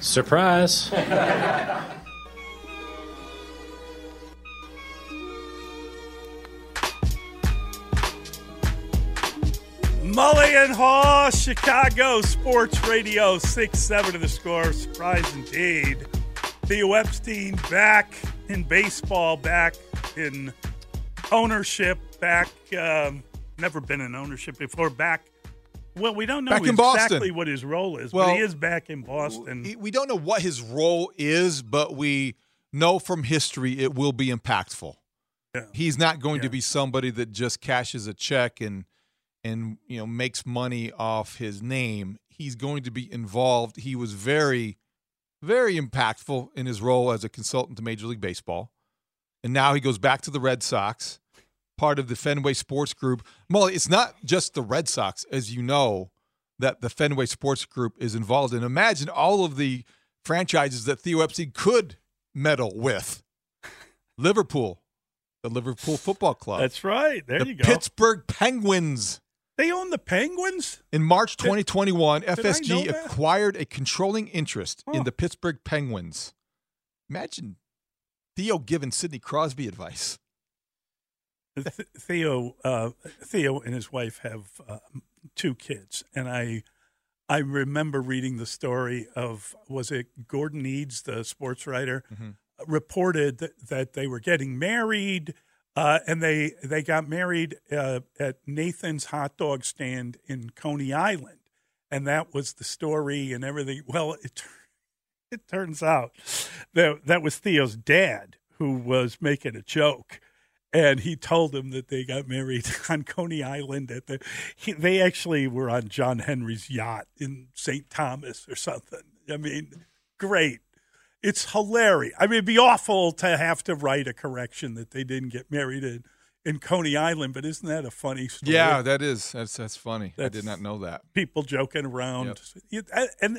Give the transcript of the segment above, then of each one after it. Surprise. Mulligan Hall, Chicago Sports Radio, 6-7 to the score. Surprise indeed. Theo Epstein back in baseball, back in ownership, back, never been in ownership before, back. Well, we don't know exactly what his role is, but he is back in Boston. We don't know what his role is, but we know from history it will be impactful. Yeah. He's not going to be somebody that just cashes a check and you know makes money off his name. He's going to be involved. He was very, very impactful in his role as a consultant to Major League Baseball, and now he goes back to the Red Sox. Part of the Fenway Sports Group. Molly, it's not just the Red Sox, as you know, that the Fenway Sports Group is involved in. Imagine all of the franchises that Theo Epstein could meddle with. Liverpool, the Liverpool Football Club. That's right. There you go. Pittsburgh Penguins. They own the Penguins? In March 2021, FSG acquired a controlling interest in the Pittsburgh Penguins. Imagine Theo giving Sidney Crosby advice. Theo and his wife have two kids, and I remember reading the story of, was it Gordon Eads, the sports writer, reported that they were getting married, and they got married at Nathan's hot dog stand in Coney Island, and that was the story and everything. Well, it turns out that was Theo's dad who was making a joke. And he told him that they got married on Coney Island. They actually were on John Henry's yacht in St. Thomas or something. I mean, great. It's hilarious. I mean, it'd be awful to have to write a correction that they didn't get married in Coney Island, but isn't that a funny story? Yeah, that is. That's funny. I did not know that. People joking around. Yep. And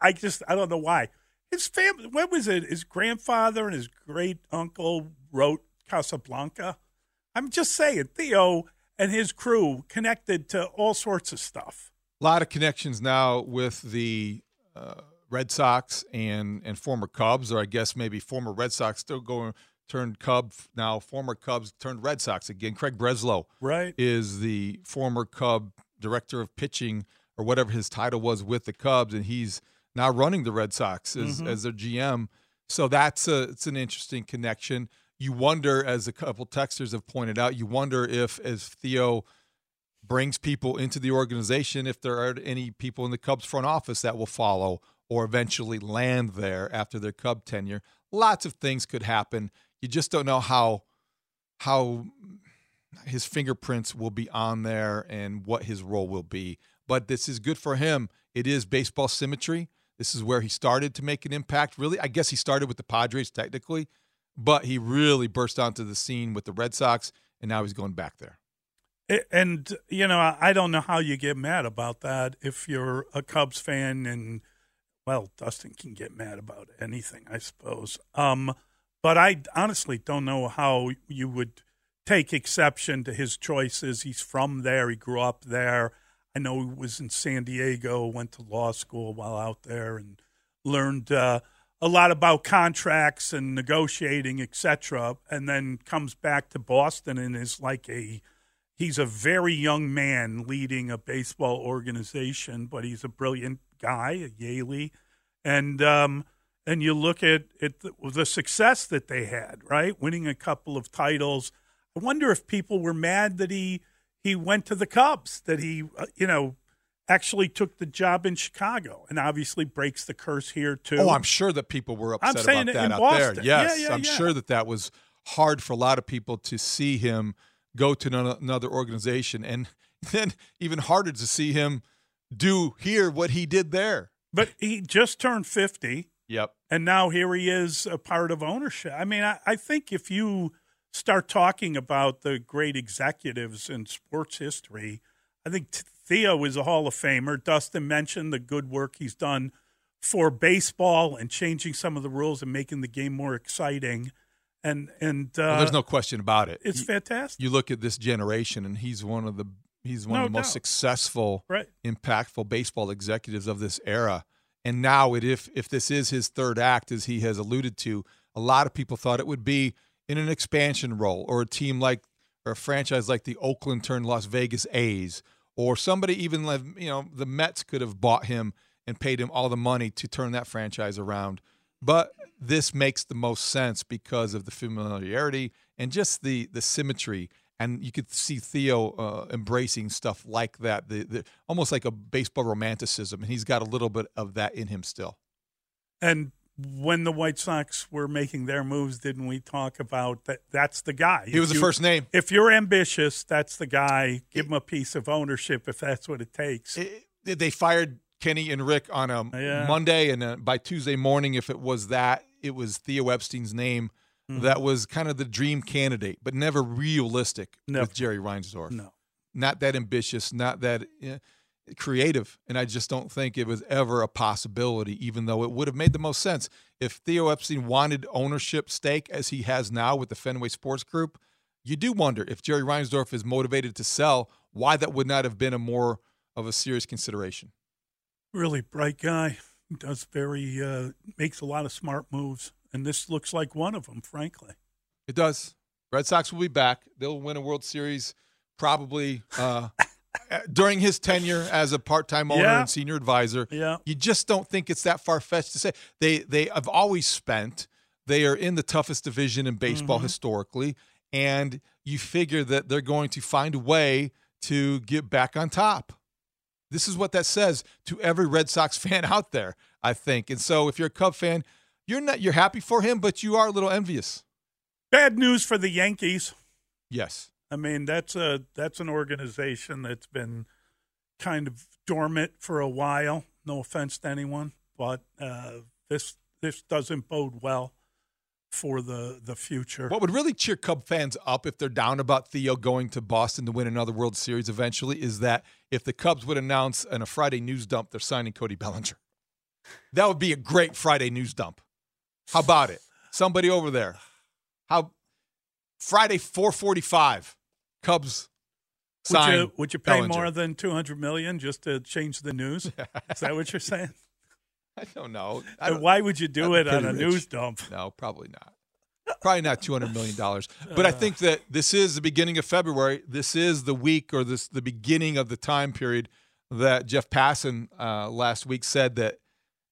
I don't know why. His family, what was it? His grandfather and his great uncle wrote Casablanca. I'm just saying, Theo and his crew connected to all sorts of stuff. A lot of connections now with the Red Sox and former Cubs, or I guess maybe former Red Sox still going turned Cub, now former Cubs turned Red Sox again. Craig Breslow is the former Cub director of pitching or whatever his title was with the Cubs, and he's now running the Red Sox as their GM. So it's an interesting connection. You wonder, as a couple texters have pointed out, you wonder if, as Theo brings people into the organization, if there are any people in the Cubs front office that will follow or eventually land there after their Cub tenure. Lots of things could happen. You just don't know how his fingerprints will be on there and what his role will be. But this is good for him. It is baseball symmetry. This is where he started to make an impact. Really, I guess he started with the Padres technically, but he really burst onto the scene with the Red Sox, and now he's going back there. And, you know, I don't know how you get mad about that if you're a Cubs fan. And, well, Dustin can get mad about anything, I suppose. But I honestly don't know how you would take exception to his choices. He's from there. He grew up there. I know he was in San Diego, went to law school while out there, and learned a lot about contracts and negotiating, et cetera, and then comes back to Boston and is like he's a very young man leading a baseball organization, but he's a brilliant guy at Yale. And you look at the success that they had, right? Winning a couple of titles. I wonder if people were mad that he went to the Cubs, that he, you know, actually took the job in Chicago, and obviously breaks the curse here too. Oh, I'm sure that people were upset about that out Boston. There. Yes, I'm sure that was hard for a lot of people to see him go to another organization, and then even harder to see him do here what he did there. But he just turned 50. Yep. And now here he is, a part of ownership. I mean, I think if you start talking about the great executives in sports history, I think Theo is a Hall of Famer. Dustin mentioned the good work he's done for baseball and changing some of the rules and making the game more exciting. Well, there's no question about it. It's fantastic. You look at this generation, and he's one of the most successful, impactful baseball executives of this era. And now, if this is his third act, as he has alluded to, a lot of people thought it would be in an expansion role or a franchise like the Oakland turned Las Vegas A's, or somebody even the Mets could have bought him and paid him all the money to turn that franchise around. But this makes the most sense because of the familiarity and just the symmetry. And you could see Theo embracing stuff like that, almost like a baseball romanticism. And he's got a little bit of that in him still. And when the White Sox were making their moves, didn't we talk about that? That's the guy. He was the first name. If you're ambitious, that's the guy. Give him a piece of ownership if that's what it takes. They fired Kenny and Rick on a Monday, and by Tuesday morning, if it was that, it was Theo Epstein's name. Mm-hmm. That was kind of the dream candidate, but never realistic with Jerry Reinsdorf. No. Not that ambitious, not that creative, and I just don't think it was ever a possibility, even though it would have made the most sense. If Theo Epstein wanted ownership stake, as he has now with the Fenway Sports Group, you do wonder if Jerry Reinsdorf is motivated to sell, why that would not have been more of a serious consideration. Really bright guy. Does makes a lot of smart moves. And this looks like one of them, frankly. It does. Red Sox will be back. They'll win a World Series probably during his tenure as a part-time owner and senior advisor. Yeah. You just don't think it's that far-fetched to say. They have always spent. They are in the toughest division in baseball historically. And you figure that they're going to find a way to get back on top. This is what that says to every Red Sox fan out there, I think. And so if you're a Cub fan – you're happy for him, but you are a little envious. Bad news for the Yankees. Yes. I mean, that's an organization that's been kind of dormant for a while. No offense to anyone, but this doesn't bode well for the future. What would really cheer Cub fans up if they're down about Theo going to Boston to win another World Series eventually is that if the Cubs would announce in a Friday news dump they're signing Cody Bellinger. That would be a great Friday news dump. How about it? Somebody over there. Friday 4:45, Cubs sign. Would you pay Bellinger more than $200 million just to change the news? Is that what you're saying? I don't know. Why would you do it on a news dump? No, probably not. Probably not $200 million. But I think that this is the beginning of February. This is the week or the beginning of the time period that Jeff Passan last week said that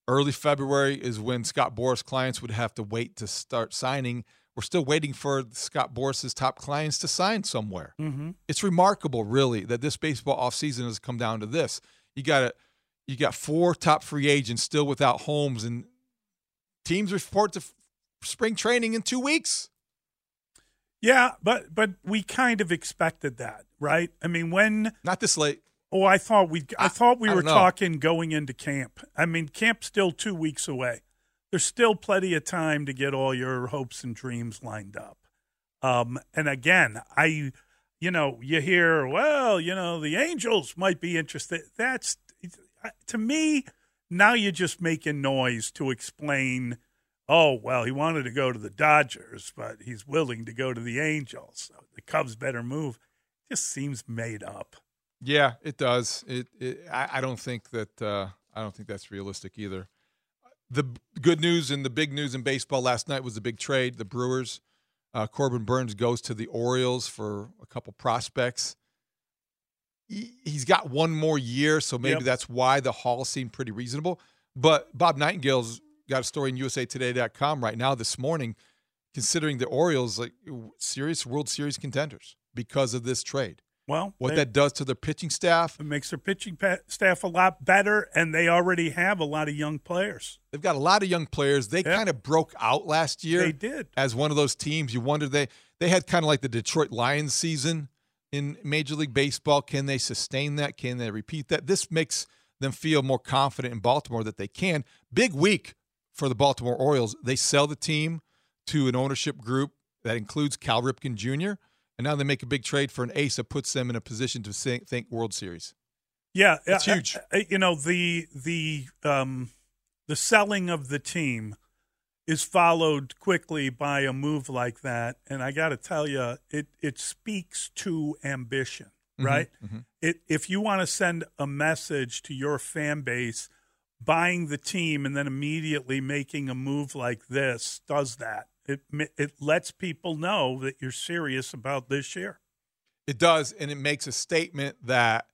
early February is when Scott Boras clients would have to wait to start signing. We're still waiting for Scott Boras's top clients to sign somewhere. Mm-hmm. It's remarkable, really, that this baseball offseason has come down to this. You got four top free agents still without homes, and teams report to spring training in 2 weeks. Yeah, but we kind of expected that, right? I mean, when – not this late. Oh, I thought we were talking going into camp. I mean, camp's still 2 weeks away. There's still plenty of time to get all your hopes and dreams lined up. And again, you hear, the Angels might be interested. That's, to me, now you're just making noise to explain, he wanted to go to the Dodgers, but he's willing to go to the Angels. So the Cubs better move. Just seems made up. Yeah, it does. I don't think that's realistic either. The good news and the big news in baseball last night was the big trade. The Brewers, Corbin Burns goes to the Orioles for a couple prospects. He's got one more year, so maybe that's why the haul seemed pretty reasonable. But Bob Nightingale's got a story in USAtoday.com right now this morning, considering the Orioles like serious World Series contenders because of this trade. Well, that does to their pitching staff. It makes their pitching staff a lot better, and they already have a lot of young players. They've got a lot of young players. They kind of broke out last year. They did. As one of those teams, you wonder, they had kind of like the Detroit Lions season in Major League Baseball. Can they sustain that? Can they repeat that? This makes them feel more confident in Baltimore that they can. Big week for the Baltimore Orioles. They sell the team to an ownership group that includes Cal Ripken Jr., and now they make a big trade for an ace that puts them in a position to think World Series. Yeah, it's huge. You know, the selling of the team is followed quickly by a move like that, and I got to tell you, it speaks to ambition, right? Mm-hmm. If you want to send a message to your fan base, buying the team and then immediately making a move like this does that. It lets people know that you're serious about this year. It does, and it makes a statement that,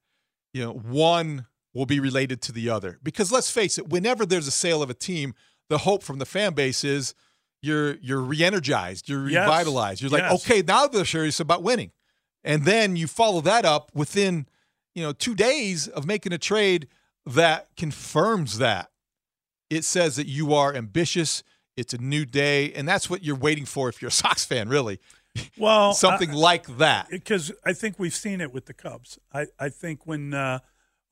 you know, one will be related to the other. Because let's face it, whenever there's a sale of a team, the hope from the fan base is you're re-energized, you're revitalized. You're like, okay, now they're serious about winning. And then you follow that up within, 2 days of making a trade that confirms that. It says that you are ambitious. It's a new day, and that's what you're waiting for if you're a Sox fan, really. Well, something like that. Because I think we've seen it with the Cubs. I think when the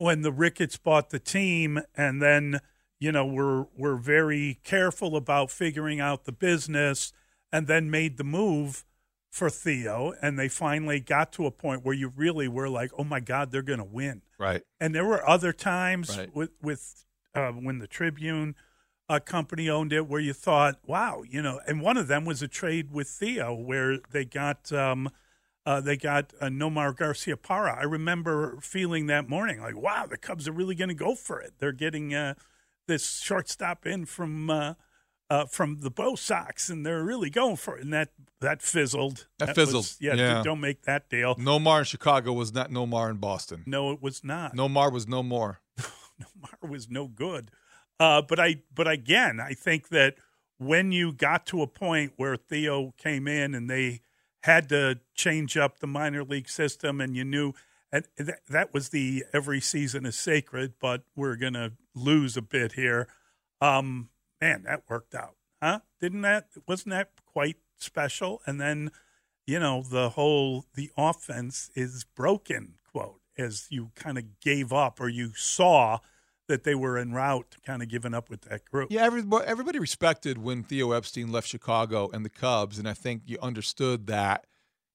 Ricketts bought the team, and then we're very careful about figuring out the business, and then made the move for Theo, and they finally got to a point where you really were like, oh my God, they're going to win. Right. And there were other times with when the Tribune company owned it, where you thought, wow, and one of them was a trade with Theo where they got Nomar Garciaparra. I remember feeling that morning like, wow, the Cubs are really going to go for it. They're getting this shortstop in from the White Sox, and they're really going for it. And that fizzled. Don't make that deal. Nomar in Chicago was not Nomar in Boston. No, it was not. Nomar was no more. Nomar was no good. But again, I think that when you got to a point where Theo came in and they had to change up the minor league system, and you knew that was the every season is sacred, but we're going to lose a bit here. Man, that worked out, huh? Wasn't that quite special? And then, the offense is broken, quote, as you kind of gave up, or you saw that they were en route to kind of giving up with that group. Yeah, everybody respected when Theo Epstein left Chicago and the Cubs, and I think you understood that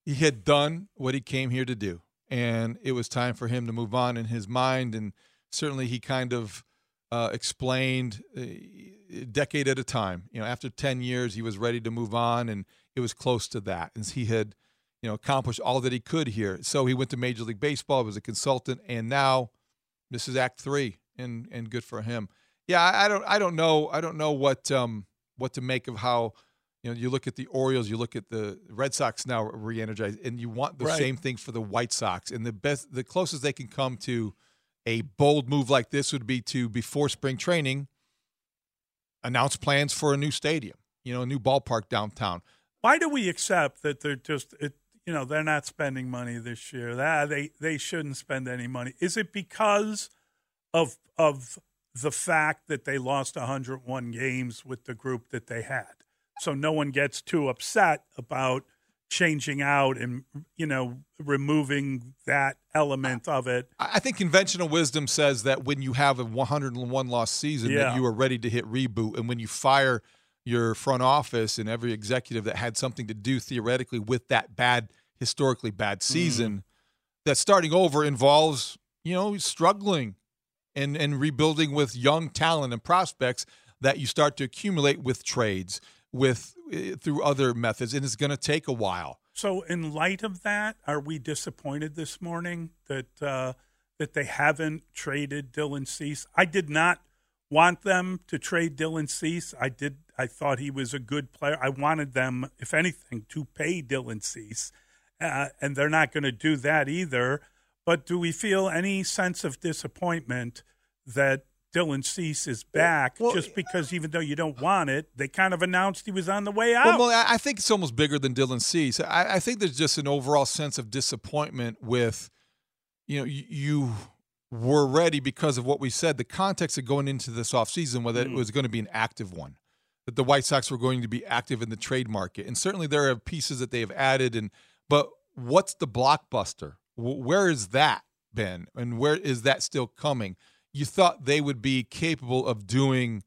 he had done what he came here to do, and it was time for him to move on in his mind, and certainly he kind of explained a decade at a time. After 10 years, he was ready to move on, and it was close to that, and he had accomplished all that he could here. So he went to Major League Baseball, was a consultant, and now this is Act 3. And good for him. Yeah, I don't know what to make of how you look at the Orioles, you look at the Red Sox now re-energized, and you want the same thing for the White Sox. And the closest they can come to a bold move like this would be to, before spring training, announce plans for a new stadium, a new ballpark downtown. Why do we accept that they're just they're not spending money this year? That they shouldn't spend any money. Is it because of the fact that they lost 101 games with the group that they had? So no one gets too upset about changing out and, removing that element of it. I think conventional wisdom says that when you have a 101-loss season, that you are ready to hit reboot. And when you fire your front office and every executive that had something to do theoretically with that historically bad season, that starting over involves, struggling. And rebuilding with young talent and prospects that you start to accumulate with trades, through other methods, and it's going to take a while. So, in light of that, are we disappointed this morning that that they haven't traded Dylan Cease? I did not want them to trade Dylan Cease. I thought he was a good player. I wanted them, if anything, to pay Dylan Cease, and they're not going to do that either. But do we feel any sense of disappointment that Dylan Cease is back just because, even though you don't want it, they kind of announced he was on the way out? Well, I think it's almost bigger than Dylan Cease. I think there's just an overall sense of disappointment with, you were ready because of what we said, the context of going into this offseason, whether it was going to be an active one, that the White Sox were going to be active in the trade market. And certainly there are pieces that they have added, but what's the blockbuster? Where is that been, and where is that still coming? you thought they would be capable of doing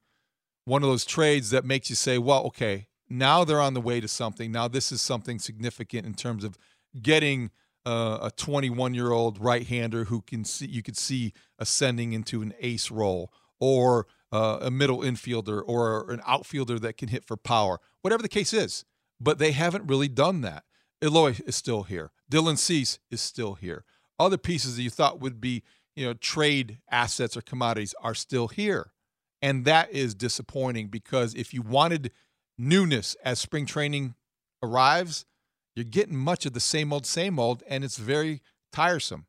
one of those trades that makes you say, well, okay, now they're on the way to something. Now this is something significant in terms of getting a 21-year-old right-hander who can see, you could see ascending into an ace role, or a middle infielder, or an outfielder that can hit for power, whatever the case is. But they haven't really done that. Eloy is still here. Dylan Cease is still here. Other pieces that you thought would be, you know, trade assets or commodities are still here. And that is disappointing, because if you wanted newness as spring training arrives, you're getting much of the same old, and it's very tiresome.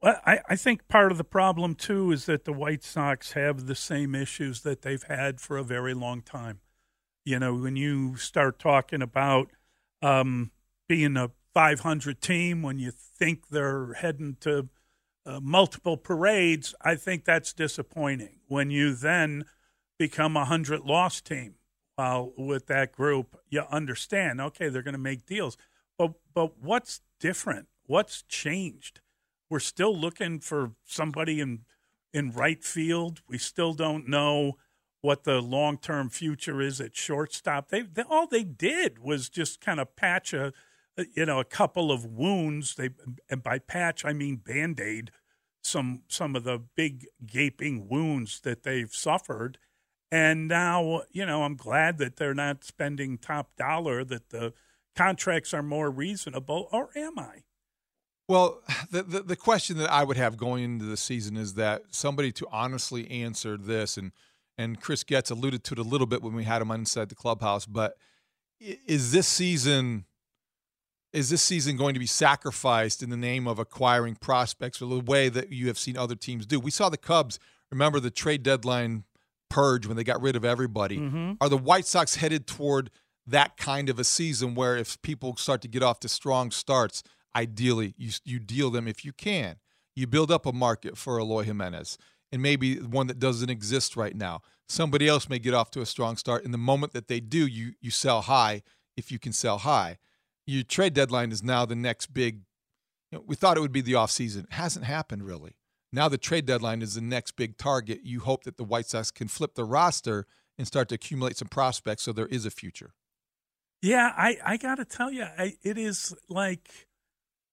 Well, I think part of the problem, too, is that the White Sox have the same issues that they've had for a very long time. You know, when you start talking about being a 500 team, when you think they're heading to multiple parades, I think that's disappointing. When you then become a 100-loss team with that group, you understand, okay, they're going to make deals. But what's different? What's changed? We're still looking for somebody in right field. We still don't know what the long-term future is at shortstop. They all they did was just kind of patch a couple of wounds. And by patch, I mean Band-Aid some of the big gaping wounds that they've suffered. And now, you know, I'm glad that they're not spending top dollar, that the contracts are more reasonable, or am I? Well, the question that I would have going into the season is that somebody to honestly answer this, and Chris Getz alluded to it a little bit when we had him inside the clubhouse, but is this season going to be sacrificed in the name of acquiring prospects, or the way that you have seen other teams do? We saw the Cubs, remember the trade deadline purge when they got rid of everybody. Mm-hmm. Are the White Sox headed toward that kind of a season where if people start to get off to strong starts, ideally, you deal them if you can. You build up a market for Eloy Jimenez, and maybe one that doesn't exist right now. Somebody else may get off to a strong start, and the moment that they do, you sell high if you can sell high. Your trade deadline is now the next big we thought it would be the offseason. It hasn't happened really. Now the trade deadline is the next big target. You hope that the White Sox can flip the roster and start to accumulate some prospects so there is a future. Yeah, I got to tell you, it is like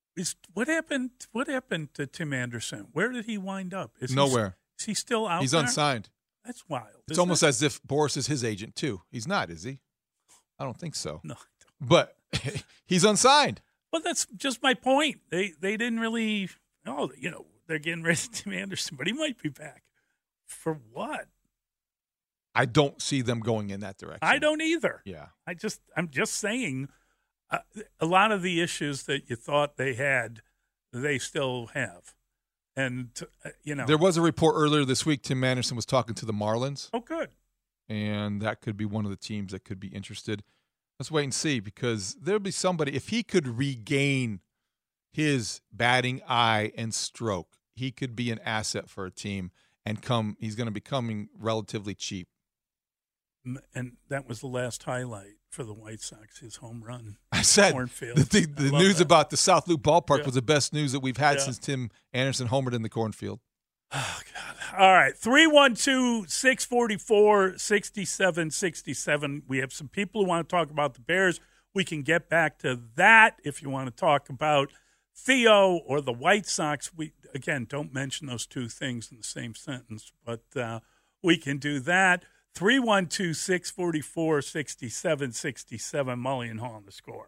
– What happened to Tim Anderson? Where did he wind up? Nowhere. Is he still out there? He's unsigned. That's wild. It's almost as if Boris is his agent, too. He's not, is he? I don't think so. No. But he's unsigned. Well, that's just my point. They didn't really – they're getting rid of Tim Anderson, but he might be back. For what? I don't see them going in that direction. I don't either. Yeah. I'm just saying – a lot of the issues that you thought they had, they still have. And, There was a report earlier this week. Tim Anderson was talking to the Marlins. Oh, good. And that could be one of the teams that could be interested. Let's wait and see, because there'll be somebody, if he could regain his batting eye and stroke, he could be an asset for a team, and he's going to be coming relatively cheap. And that was the last highlight for the White Sox, his home run. I said cornfield. The news about the South Loop Ballpark was the best news that we've had since Tim Anderson homered in the cornfield. Oh, God. All right, 312-644-6767. We have some people who want to talk about the Bears. We can get back to that if you want to talk about Theo or the White Sox. We, again, don't mention those two things in the same sentence, but we can do that. 312-644-6767. Mully and Hall on the score.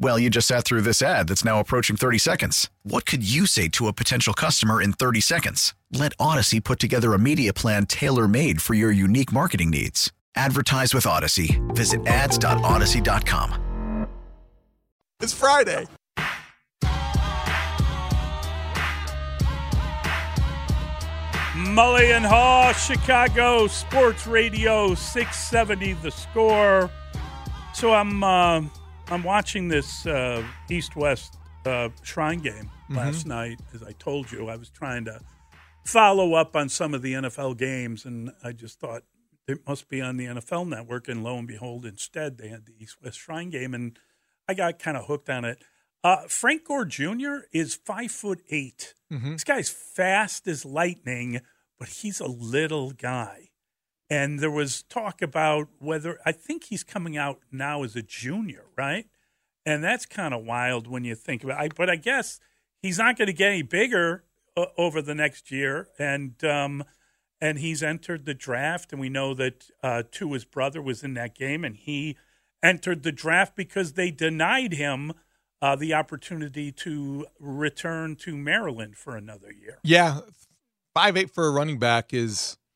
Well, you just sat through this ad that's now approaching 30 seconds. What could you say to a potential customer in 30 seconds? Let Odyssey put together a media plan tailor-made for your unique marketing needs. Advertise with Odyssey. Visit ads.odyssey.com. It's Friday. Mully and Haw, Chicago Sports Radio, 670 The Score. So I'm watching this East-West Shrine game last night. As I told you, I was trying to follow up on some of the NFL games, and I just thought it must be on the NFL Network, and lo and behold, instead they had the East-West Shrine game, and I got kind of hooked on it. Frank Gore Jr. is 5'8". This guy's fast as lightning, but he's a little guy. And there was talk about whether – I think he's coming out now as a junior, right? And that's kind of wild when you think about it. But I guess he's not going to get any bigger over the next year. And he's entered the draft, and we know that Tua's brother was in that game, and he entered the draft because they denied him the opportunity to return to Maryland for another year. Yeah, 5'8" for a running back is –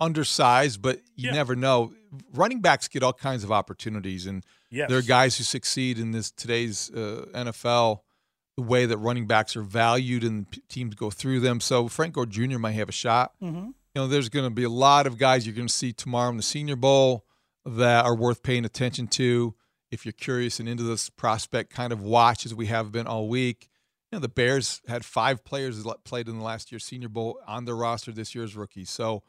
undersized, but you never know. Running backs get all kinds of opportunities, and there are guys who succeed in this today's NFL, the way that running backs are valued and teams go through them. So Frank Gore Jr. might have a shot. You know, there's going to be a lot of guys you're going to see tomorrow in the Senior Bowl that are worth paying attention to if you're curious and into this prospect kind of watch, as we have been all week. You know, the Bears had 5 players that played in the last year's Senior Bowl on their roster this year's rookies. So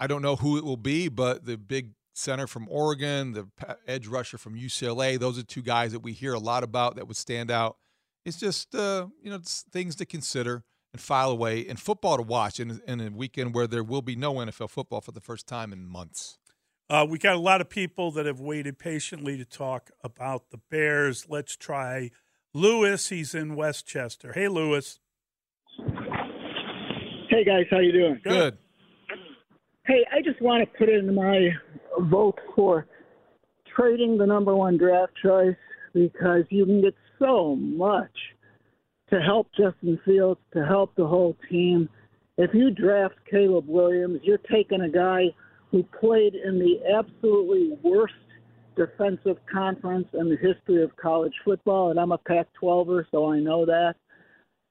I don't know who it will be, but the big center from Oregon, the edge rusher from UCLA, those are two guys that we hear a lot about that would stand out. It's just, you know, it's things to consider and file away, and football to watch in a weekend where there will be no NFL football for the first time in months. We got a lot of people that have waited patiently to talk about the Bears. Let's try Lewis. He's in Westchester. Hey, Lewis. Hey, guys. How you doing? Good. Hey, I just want to put in my vote for trading the number one draft choice, because you can get so much to help Justin Fields, to help the whole team. If you draft Caleb Williams, you're taking a guy who played in the absolutely worst defensive conference in the history of college football, and I'm a Pac-12er, so I know that.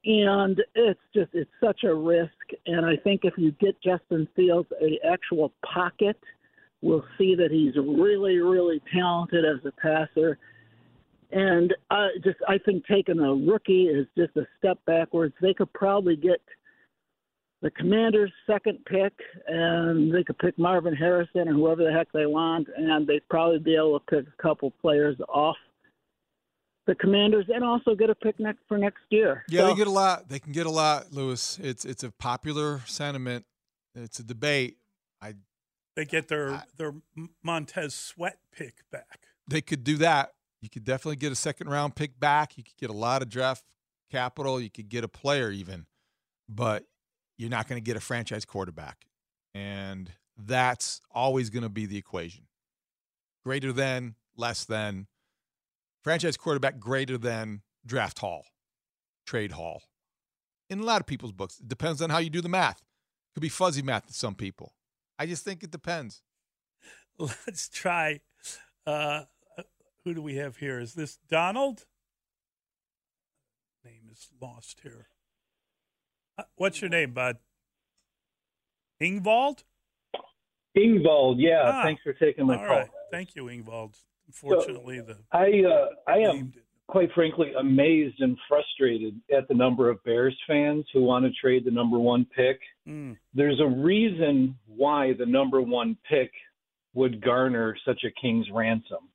And it's just, it's such a risk. And I think if you get Justin Fields an actual pocket, we'll see that he's really, really talented as a passer. And I think taking a rookie is just a step backwards. They could probably get the Commanders' second pick, and they could pick Marvin Harrison or whoever the heck they want, and they'd probably be able to pick a couple players off the Commanders, and also get a pick for next year. Yeah, so they get a lot. They can get a lot, Lewis. It's a popular sentiment. It's a debate. They get their Montez Sweat pick back. They could do that. You could definitely get a second-round pick back. You could get a lot of draft capital. You could get a player even. But you're not going to get a franchise quarterback. And that's always going to be the equation. Greater than, less than. Franchise quarterback greater than draft haul, trade haul. In a lot of people's books, it depends on how you do the math. It could be fuzzy math to some people. I just think it depends. Let's try. Who do we have here? Is this Donald? Name is lost here. What's your name, bud? Ingvald? Ingvald, yeah. Thanks for taking my call. Right. Thank you, Ingvald. Unfortunately, I am, quite frankly, amazed and frustrated at the number of Bears fans who want to trade the number one pick. There's a reason why the number one pick would garner such a king's ransom,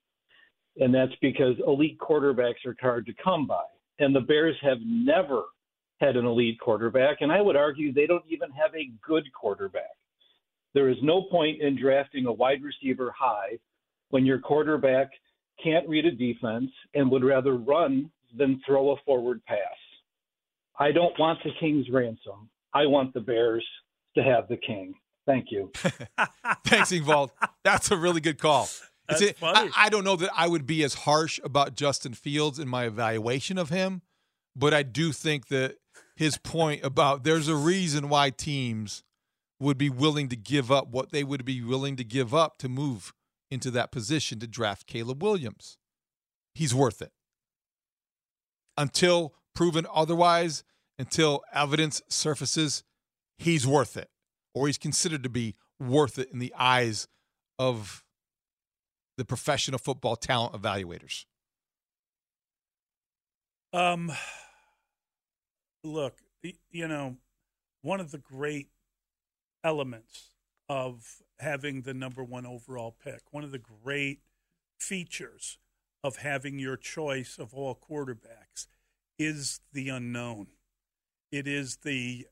and that's because elite quarterbacks are hard to come by, and the Bears have never had an elite quarterback, and I would argue they don't even have a good quarterback. There is no point in drafting a wide receiver high when your quarterback can't read a defense and would rather run than throw a forward pass. I don't want the king's ransom. I want the Bears to have the king. Thank you. Thanks, Ingvald. That's a really good call. That's funny. I don't know that I would be as harsh about Justin Fields in my evaluation of him, but I do think that his point about there's a reason why teams would be willing to give up what they would be willing to give up to move into that position to draft Caleb Williams. He's worth it. Until proven otherwise, until evidence surfaces, he's worth it, or he's considered to be worth it in the eyes of the professional football talent evaluators. Look, you know, one of the great elements of having the number one overall pick, one of the great features of having your choice of all quarterbacks is the unknown. It is the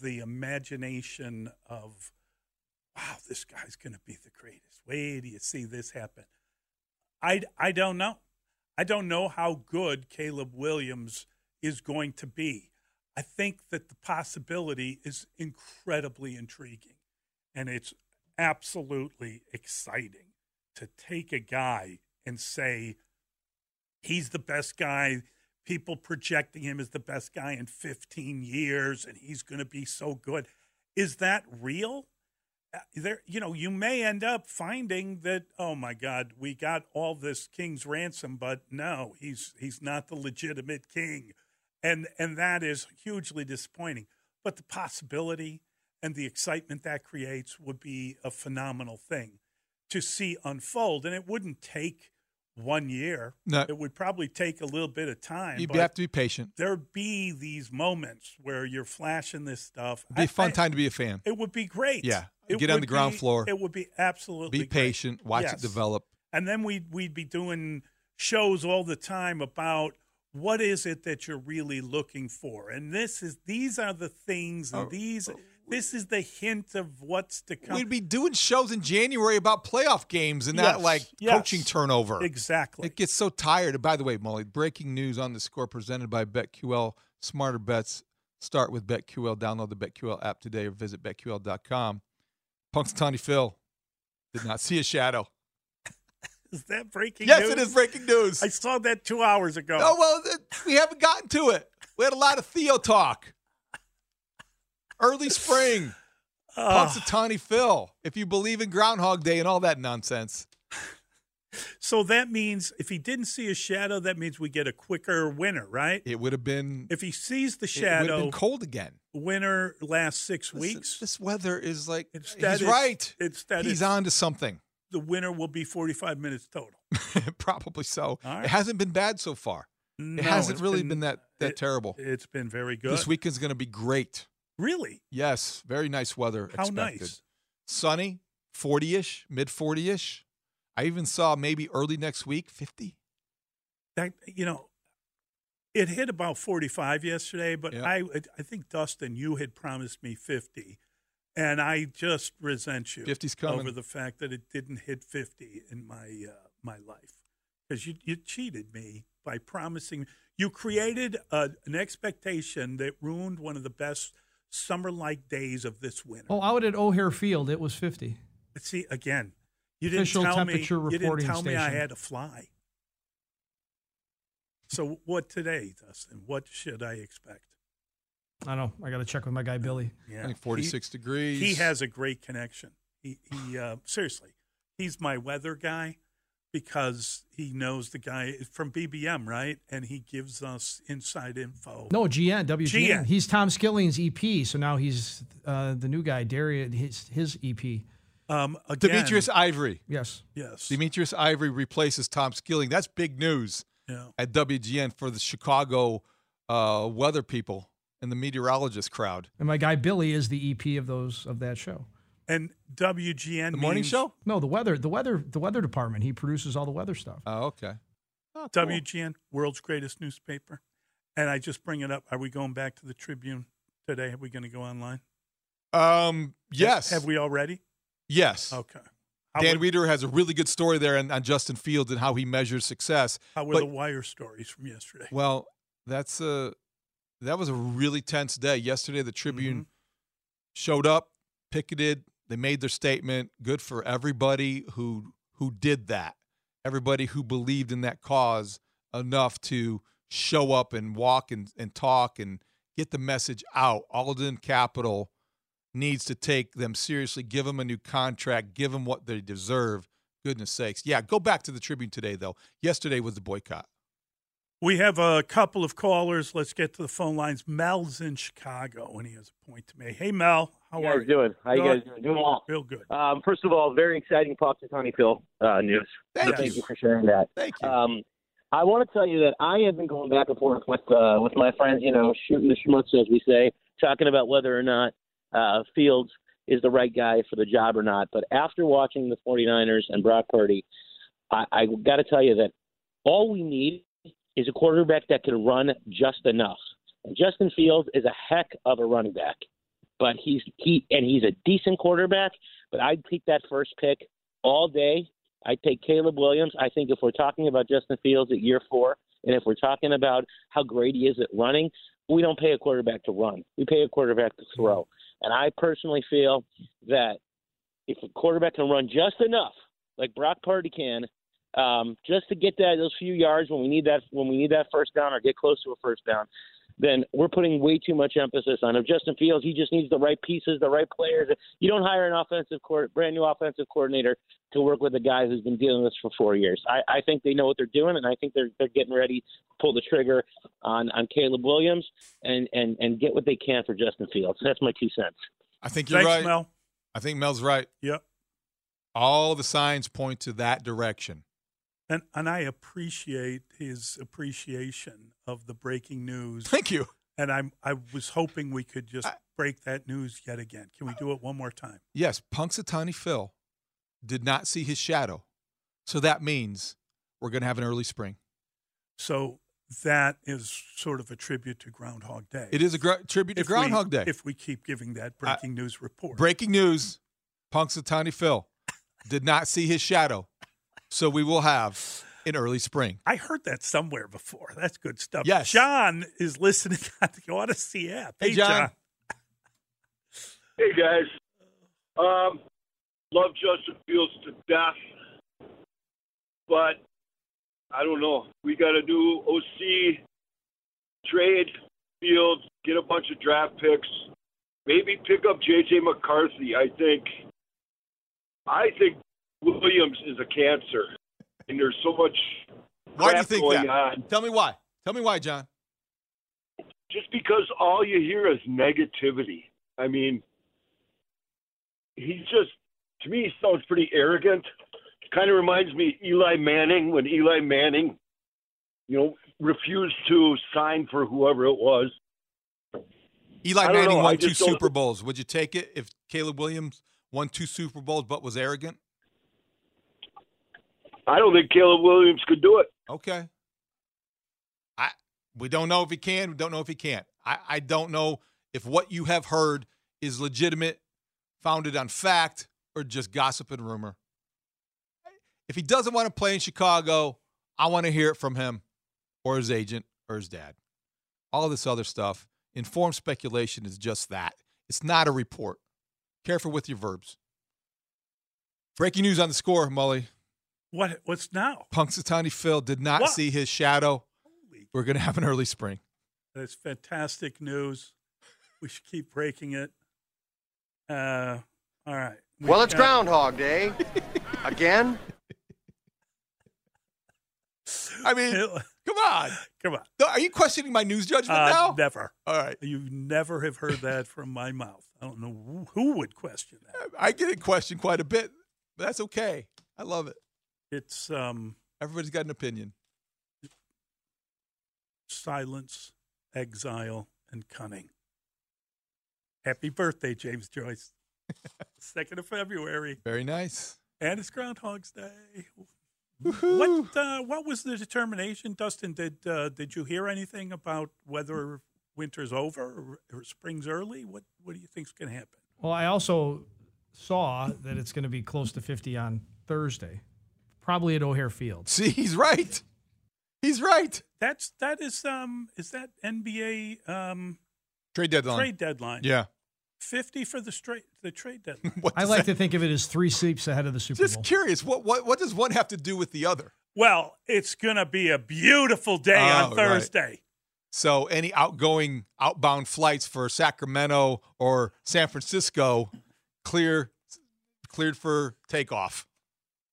imagination of, wow, this guy's going to be the greatest. Wait till you see this happen. I don't know. I don't know how good Caleb Williams is going to be. I think that the possibility is incredibly intriguing, and it's absolutely exciting to take a guy and say he's the best guy. People projecting him as the best guy in 15 years, and he's going to be so good. Is that real? You know, you may end up finding that, oh, my God, we got all this king's ransom, but no, he's not the legitimate king. And that is hugely disappointing. But the possibility and the excitement that creates would be a phenomenal thing to see unfold, and it wouldn't take 1 year. No. It would probably take a little bit of time. You'd have to be patient. There'd be these moments where you're flashing this stuff. It'd be a fun time to be a fan. It would be great. Yeah. Get on the ground floor. It would be absolutely great. Be patient. Watch it develop. And then we'd be doing shows all the time about what is it that you're really looking for. And these are the things, and this is the hint of what's to come. We'd be doing shows in January about playoff games and not coaching turnover. Exactly. It gets so tired. And by the way, Molly, breaking news on The Score presented by BetQL. Smarter bets start with BetQL. Download the BetQL app today or visit BetQL.com. Punxsutawney Phil did not see a shadow. Is that breaking news? Yes, it is breaking news. I saw that 2 hours ago. Oh, well, we haven't gotten to it. We had a lot of Theo talk. Early spring, Punxsutawney Phil, if you believe in Groundhog Day and all that nonsense. So that means if he didn't see a shadow, that means we get a quicker winner, right? It would have been. If he sees the shadow. It would have been cold again. Winter last 6 weeks. This weather is like, he's right. He's on to something. The winter will be 45 minutes total. Probably so. Right. It hasn't been bad so far. No, it hasn't really been that terrible. It's been very good. This weekend's going to be great. Really? Yes. Very nice weather expected. How nice. Sunny, 40-ish, mid-40-ish. I even saw maybe early next week, 50. That, you know, it hit about 45 yesterday, but yeah. I think, Dustin, you had promised me 50, and I just resent you 50's coming. Over the fact that it didn't hit 50 in my life, because you cheated me by promising. You created an expectation that ruined one of the best summer-like days of this winter. Oh, out at O'Hare Field, it was 50. See, again, you didn't tell me I had to fly. So what today, Dustin? What should I expect? I don't know. I got to check with my guy, Billy. Yeah. I think 46 degrees. He has a great connection. He seriously, he's my weather guy because he knows the guy from BBM, right? And he gives us inside info. No, WGN. He's Tom Skilling's EP, so now he's the new guy, Darius, his EP. Again, Demetrius Ivory. Yes. Demetrius Ivory replaces Tom Skilling. That's big news at WGN for the Chicago weather people and the meteorologist crowd. And my guy Billy is the EP of that show. And WGN, the morning show? No, the weather department. He produces all the weather stuff. Oh, okay. Oh, cool. WGN, world's greatest newspaper. And I just bring it up. Are we going back to the Tribune today? Are we going to go online? Yes. Have we already? Yes. Okay. Dan Weider has a really good story there on Justin Fields and how he measures success. How were the wire stories from yesterday? Well, that was a really tense day. Yesterday, the Tribune showed up, picketed. They made their statement. Good for everybody who who did that, everybody who believed in that cause enough to show up and walk and talk and get the message out. Alden Capital needs to take them seriously, give them a new contract, give them what they deserve. Goodness sakes. Yeah, go back to the Tribune today, though. Yesterday was the boycott. We have a couple of callers. Let's get to the phone lines. Mel's in Chicago, and he has a point to make. Hey, Mel, how are you? Doing? How you guys doing? Doing well. Real good. First of all, very exciting Punxsutawney Phil news. Thank you for sharing that. Thank you. I want to tell you that I have been going back and forth with my friends, you know, shooting the schmutz, as we say, talking about whether or not Fields is the right guy for the job or not. But after watching the 49ers and Brock Purdy, I got to tell you that all we need is a quarterback that can run just enough. And Justin Fields is a heck of a running back, but he's a decent quarterback. But I'd take that first pick all day. I'd take Caleb Williams. I think if we're talking about Justin Fields at year 4, and if we're talking about how great he is at running, we don't pay a quarterback to run. We pay a quarterback to throw. And I personally feel that if a quarterback can run just enough, like Brock Purdy can, just to get those few yards when we need that first down or get close to a first down, then we're putting way too much emphasis on him. Justin Fields, he just needs the right pieces, the right players. You don't hire an brand new offensive coordinator to work with a guy who's been dealing with this for 4 years. I think they know what they're doing, and I think they're getting ready to pull the trigger on Caleb Williams and get what they can for Justin Fields. That's my 2 cents. I think you're right, Mel. I think Mel's right. Yep. All the signs point to that direction. And I appreciate his appreciation of the breaking news. Thank you. And I was hoping we could just break that news yet again. Can we do it one more time? Yes. Punxsutawney Phil did not see his shadow. So that means we're going to have an early spring. So that is sort of a tribute to Groundhog Day. It is a tribute to Groundhog Day. If we keep giving that breaking news report. Breaking news. Punxsutawney Phil did not see his shadow. So we will have an early spring. I heard that somewhere before. That's good stuff. Yes. John is listening on the Odyssey app. Hey, John. Hey, guys. Love Justin Fields to death, but I don't know. We got to do OC, trade Fields, get a bunch of draft picks, maybe pick up J.J. McCarthy. I think Williams is a cancer, and there's so much crap going on. Tell me why. Tell me why, John. Just because all you hear is negativity. I mean, he just, to me, sounds pretty arrogant. Kind of reminds me of Eli Manning, when Eli Manning, you know, refused to sign for whoever it was. Eli Manning won 2 Super Bowls. Would you take it if Caleb Williams won 2 Super Bowls but was arrogant? I don't think Caleb Williams could do it. Okay. We don't know if he can. We don't know if he can't. I don't know if what you have heard is legitimate, founded on fact, or just gossip and rumor. If he doesn't want to play in Chicago, I want to hear it from him or his agent or his dad. All this other stuff, informed speculation is just that. It's not a report. Careful with your verbs. Breaking news on the score, Mully. What's now? Punxsutawney Phil did not see his shadow. We're going to have an early spring. That's fantastic news. We should keep breaking it. All right. It's Groundhog Day. Again? I mean, come on. Are you questioning my news judgment now? Never. All right. You never have heard that from my mouth. I don't know who would question that. I get it questioned quite a bit, but that's okay. I love it. It's everybody's got an opinion. Silence, exile, and cunning. Happy birthday, James Joyce. 2nd of February. Very nice. And it's Groundhog's Day. Woo-hoo. What was the determination, Dustin? Did you hear anything about whether winter's over or spring's early? What do you think's going to happen? Well, I also saw that it's going to be close to 50 on Thursday. Probably at O'Hare Field. See, he's right. He's right. That is that NBA trade deadline? Yeah. 50 for the trade deadline. I like to think of it as three sleeps ahead of the Super Bowl. Just curious, what does one have to do with the other? Well, it's going to be a beautiful day on Thursday. Right. So any outbound flights for Sacramento or San Francisco cleared for takeoff.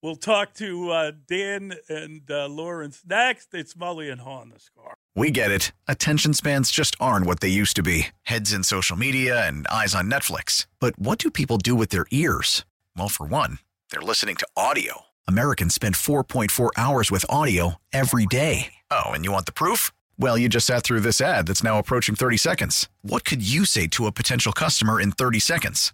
We'll talk to Dan and Lawrence next. It's Mully and Haw on the Score. We get it. Attention spans just aren't what they used to be. Heads in social media and eyes on Netflix. But what do people do with their ears? Well, for one, they're listening to audio. Americans spend 4.4 hours with audio every day. Oh, and you want the proof? Well, you just sat through this ad that's now approaching 30 seconds. What could you say to a potential customer in 30 seconds?